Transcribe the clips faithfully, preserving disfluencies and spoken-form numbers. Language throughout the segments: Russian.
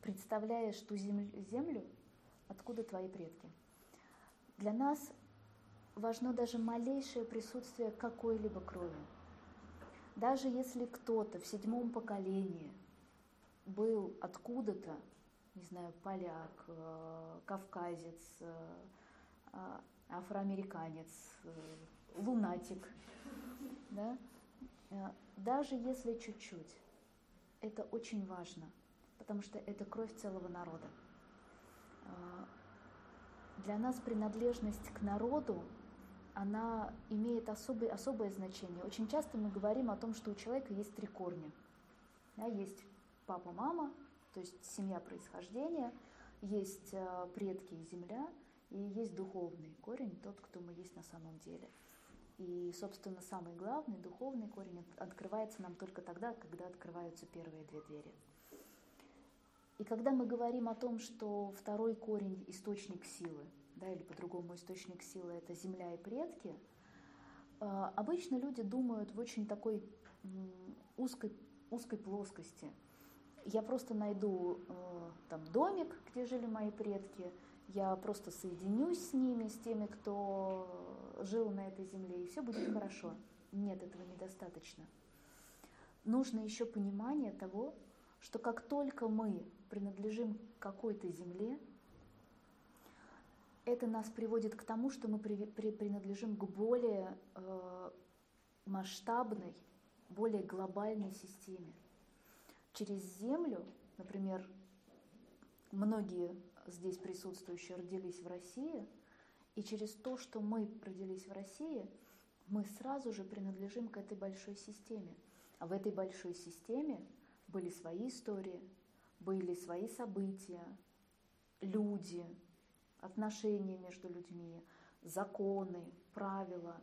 представляешь ту землю, откуда твои предки. Для нас важно даже малейшее присутствие какой-либо крови. Даже если кто-то в седьмом поколении был откуда-то, не знаю, поляк, кавказец, афроамериканец, лунатик, да? Даже если чуть-чуть, это очень важно, потому что это кровь целого народа. Для нас принадлежность к народу, она имеет особый, особое значение. Очень часто мы говорим о том, что у человека есть три корня. Да, есть папа-мама, то есть семья происхождения, есть предки и земля, и есть духовный корень, тот, кто мы есть на самом деле. И, собственно, самый главный духовный корень открывается нам только тогда, когда открываются первые две двери. И когда мы говорим о том, что второй корень – источник силы, да, или по-другому источник силы – это земля и предки, обычно люди думают в очень такой узкой, узкой плоскости. Я просто найду там домик, где жили мои предки, я просто соединюсь с ними, с теми, кто жил на этой земле, и все будет хорошо. Нет, этого недостаточно. Нужно еще понимание того, что как только мы принадлежим какой-то земле, это нас приводит к тому, что мы при, при, принадлежим к более э, масштабной, более глобальной системе. Через землю, например, многие здесь присутствующие родились в России, и через то, что мы родились в России, мы сразу же принадлежим к этой большой системе. А в этой большой системе были свои истории, были свои события, люди, отношения между людьми, законы, правила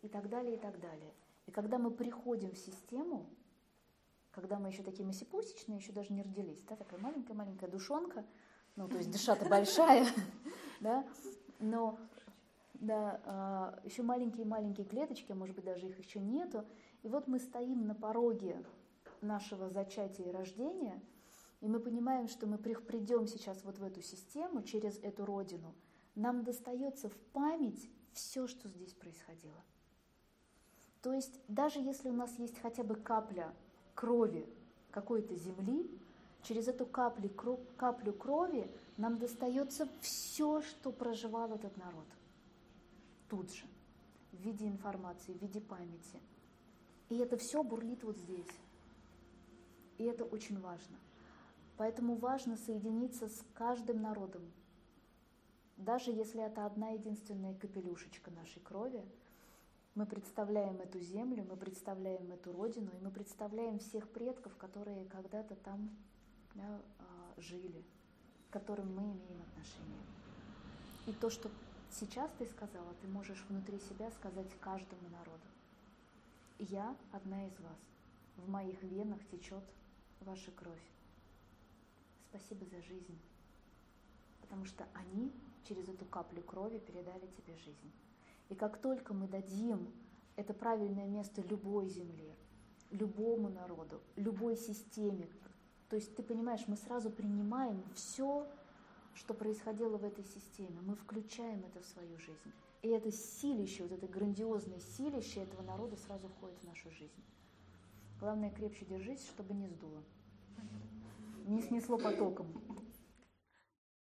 и так далее, и так далее. И когда мы приходим в систему, когда мы еще такие масипусечные, еще даже не родились, да, такая маленькая-маленькая душонка, ну, то есть душа-то большая, да, но да, еще маленькие-маленькие клеточки, может быть, даже их еще нету, и вот мы стоим на пороге нашего зачатия и рождения, и мы понимаем, что мы придем сейчас вот в эту систему, через эту родину, нам достается в память все, что здесь происходило. То есть даже если у нас есть хотя бы капля крови какой-то земли, через эту каплю, каплю крови нам достается все, что проживал этот народ. Тут же, в виде информации, в виде памяти. И это все бурлит вот здесь. И это очень важно. Поэтому важно соединиться с каждым народом. Даже если это одна единственная капелюшечка нашей крови, мы представляем эту землю, мы представляем эту родину, и мы представляем всех предков, которые когда-то там, да, жили, к которым мы имеем отношение. И то, что сейчас ты сказала, ты можешь внутри себя сказать каждому народу. Я одна из вас. В моих венах течет ваша кровь. Спасибо за жизнь. Потому что они через эту каплю крови передали тебе жизнь. И как только мы дадим это правильное место любой земле, любому народу, любой системе, то есть ты понимаешь, мы сразу принимаем все, что происходило в этой системе, мы включаем это в свою жизнь. И это силище, вот это грандиозное силище этого народа сразу входит в нашу жизнь. Главное, крепче держись, чтобы не сдуло, не снесло потоком.